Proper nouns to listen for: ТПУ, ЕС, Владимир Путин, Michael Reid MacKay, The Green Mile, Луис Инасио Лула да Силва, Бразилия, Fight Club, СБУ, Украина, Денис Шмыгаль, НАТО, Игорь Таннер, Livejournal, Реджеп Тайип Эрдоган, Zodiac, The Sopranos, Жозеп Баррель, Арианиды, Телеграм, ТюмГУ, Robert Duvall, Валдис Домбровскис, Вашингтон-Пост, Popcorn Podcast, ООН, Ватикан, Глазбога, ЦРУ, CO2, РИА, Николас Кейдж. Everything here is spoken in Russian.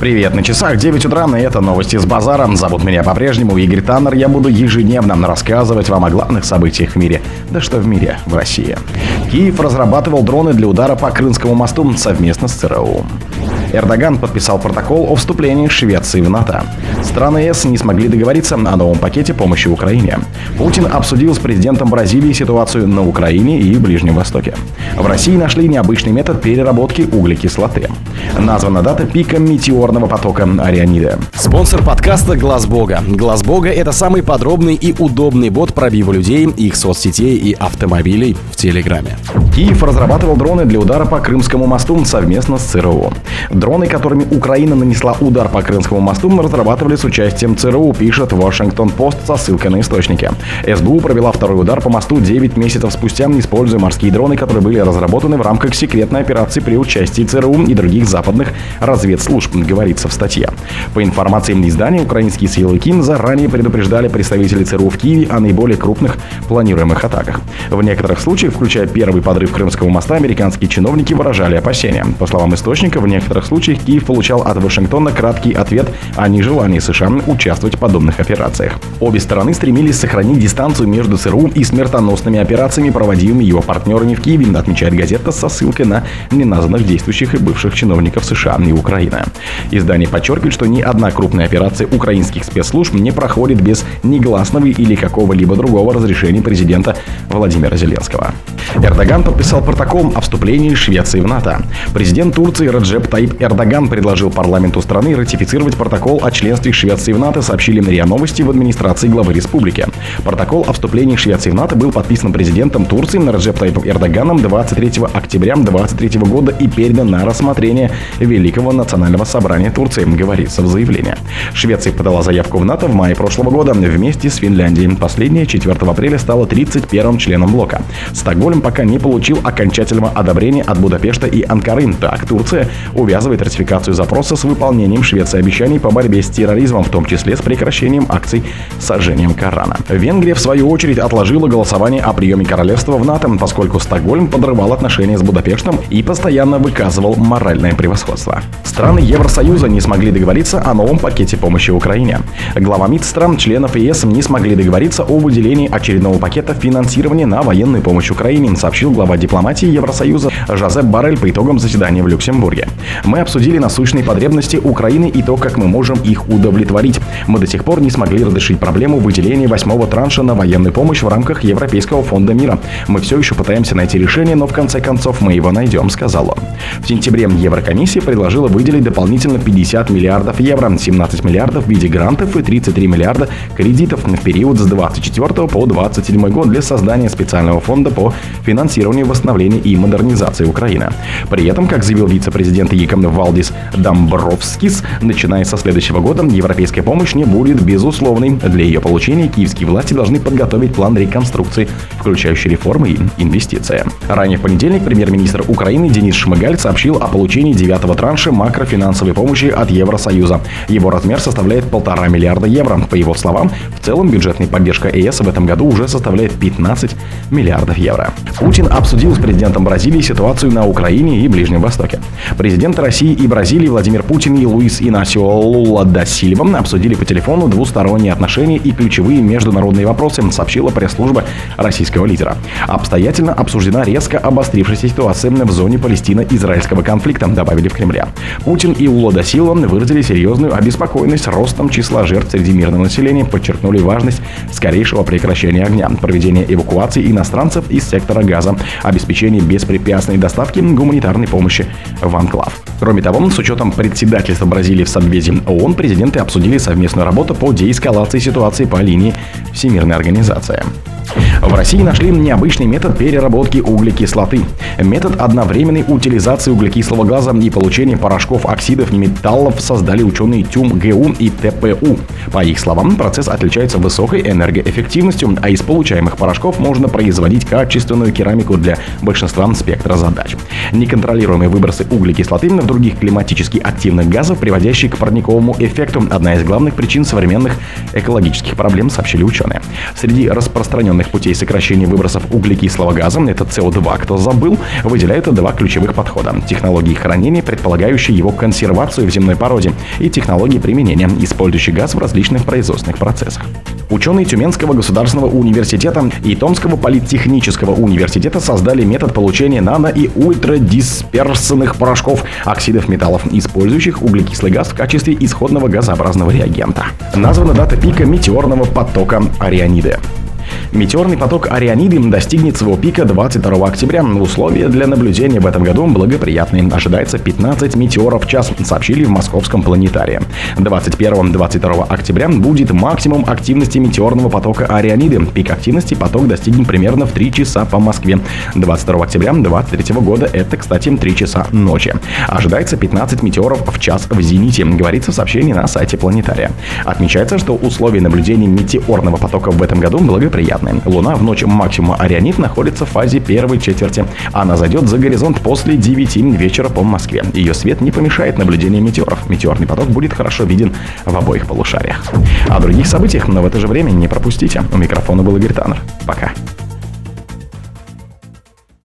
Привет, на часах 9 утра, и это новости с базара. Зовут меня по-прежнему Игорь Таннер. Я буду ежедневно рассказывать вам о главных событиях в мире. Да что в мире, в России. Киев разрабатывал дроны для удара по Крымскому мосту совместно с ЦРУ. Эрдоган подписал протокол о вступлении Швеции в НАТО. Страны ЕС не смогли договориться о новом пакете помощи Украине. Путин обсудил с президентом Бразилии ситуацию на Украине и Ближнем Востоке. В России нашли необычный метод переработки углекислоты. Названа дата пика метеорного потока Арианиды. Спонсор подкаста Глазбога. Глазбога — это самый подробный и удобный бот пробива людей, их соцсетей и автомобилей в Телеграме. Киев разрабатывал дроны для удара по Крымскому мосту совместно с ЦРУ. Дроны, которыми Украина нанесла удар по Крымскому мосту, разрабатывали с участием ЦРУ, пишет Вашингтон-Пост со ссылкой на источники. СБУ провела второй удар по мосту 9 месяцев спустя, используя морские дроны, которые были разработаны в рамках секретной операции при участии ЦРУ и других западных разведслужб, говорится в статье. По информации издания, украинские силовики заранее предупреждали представителей ЦРУ в Киеве о наиболее крупных планируемых атаках. В некоторых случаях, включая первый подрыв Крымского моста, американские чиновники выражали опасения. По словам источника, в некоторых случаях Киев получал от Вашингтона краткий ответ о нежелании США участвовать в подобных операциях. Обе стороны стремились сохранить дистанцию между ЦРУ и смертоносными операциями, проводимыми его партнерами в Киеве, отмечает газета со ссылкой на неназванных действующих и бывших чиновников США и Украины. Издание подчеркивает, что ни одна крупная операция украинских спецслужб не проходит без негласного или какого-либо другого разрешения президента Владимира Зеленского. Эрдоган подписал протокол о вступлении Швеции в НАТО. Президент Турции Реджеп Тайип Эрдоган предложил парламенту страны ратифицировать протокол о членстве Швеции в НАТО, сообщили РИА Новости в администрации главы республики. Протокол о вступлении Швеции в НАТО был подписан президентом Турции Реджеп Тайипом Эрдоганом 23 октября 2023 года и передан на рассмотрение Великого национального собрания Турции, говорится в заявлении. Швеция подала заявку в НАТО в мае прошлого года вместе с Финляндией. Последняя 4 апреля стала 31-м членом блока. Стокгольм пока не получил окончательного одобрения от Будапешта и Анкары. Так, Турция увязывает ратификацию запроса с выполнением Швеции обещаний по борьбе с терроризмом, в том числе с прекращением акций сожжением Корана. Венгрия, в свою очередь, отложила голосование о приеме королевства в НАТО, поскольку Стокгольм подрывал отношения с Будапештом и постоянно выказывал моральное превосходство. Страны Евросоюза не смогли договориться о новом пакете помощи Украине. Глава МИД стран-членов ЕС не смогли договориться о выделении очередного пакета финансирования на военную помощь Украине, сообщил глава дипломатии Евросоюза Жозеп Баррель по итогам заседания в Люксембурге. «Мы обсудили насущные потребности Украины и то, как мы можем их удовлетворить. Мы до сих пор не смогли разрешить проблему выделения 8-го транша на военную помощь в рамках Европейского фонда мира. Мы все еще пытаемся найти решение, но в конце концов мы его найдем», — сказал он. В сентябре Еврокомиссия предложила выделить дополнительно 50 миллиардов евро, 17 миллиардов в виде грантов и 33 миллиарда кредитов в период с 24 по 27 год для создания специального фонда по финансирование, восстановления и модернизации Украины. При этом, как заявил вице-президент ЕКОМ Валдис Домбровскис, начиная со следующего года европейская помощь не будет безусловной. Для ее получения киевские власти должны подготовить план реконструкции, включающий реформы и инвестиции. Ранее в понедельник премьер-министр Украины Денис Шмыгаль сообщил о получении 9-го транша макрофинансовой помощи от Евросоюза. Его размер составляет 1,5 миллиарда евро. По его словам, в целом бюджетная поддержка ЕС в этом году уже составляет 15 миллиардов евро. Путин обсудил с президентом Бразилии ситуацию на Украине и Ближнем Востоке. Президенты России и Бразилии Владимир Путин и Луис Инасио Лула да Силва обсудили по телефону двусторонние отношения и ключевые международные вопросы, сообщила пресс-служба российского лидера. Обстоятельно обсуждена резко обострившаяся ситуация в зоне Палестино-Израильского конфликта, добавили в Кремле. Путин и Лула да Силва выразили серьезную обеспокоенность ростом числа жертв среди мирного населения, подчеркнули важность скорейшего прекращения огня, проведения эвакуации иностранцев из сектора газа, обеспечение беспрепятственной доставки гуманитарной помощи в анклав. Кроме того, с учетом председательства Бразилии в Совбезе ООН, президенты обсудили совместную работу по деэскалации ситуации по линии Всемирной организации. В России нашли необычный метод переработки углекислоты. Метод одновременной утилизации углекислого газа и получения порошков оксидов металлов создали ученые ТюмГУ и ТПУ. По их словам, процесс отличается высокой энергоэффективностью, а из получаемых порошков можно производить качественную керамику для большинства спектра задач. Неконтролируемые выбросы углекислоты в других климатически активных газов, приводящие к парниковому эффекту, одна из главных причин современных экологических проблем, сообщили ученые. Среди распространенных путей сокращения выбросов углекислого газа, это CO2, кто забыл, выделяют два ключевых подхода: технологии хранения, предполагающие его консервацию в земной породе, и технологии применения, использующие газ в различных производственных процессах. Ученые Тюменского государственного университета и Томского политехнического университета создали метод получения нано- и ультрадисперсных порошков оксидов металлов, использующих углекислый газ в качестве исходного газообразного реагента. Названа дата пика метеорного потока Арианиды. Метеорный поток Арианиды достигнет своего пика 22 октября. Условия для наблюдения в этом году благоприятные. Ожидается 15 метеоров в час, сообщили в московском планетарии. 21-22 октября будет максимум активности метеорного потока Арианиды. Пик активности поток достигнет примерно в 3 часа по Москве. 22 октября 2023 года, это, кстати, 3 часа ночи. Ожидается 15 метеоров в час в зените, говорится в сообщении на сайте планетария. Отмечается, что условия наблюдения метеорного потока в этом году благоприятны. Луна в ночь максимума Арианид находится в фазе первой четверти. Она зайдет за горизонт после 9 вечера по Москве. Ее свет не помешает наблюдению метеоров. Метеорный поток будет хорошо виден в обоих полушариях. О других событиях, но в это же время не пропустите. У микрофона был Игорь Таннер. Пока.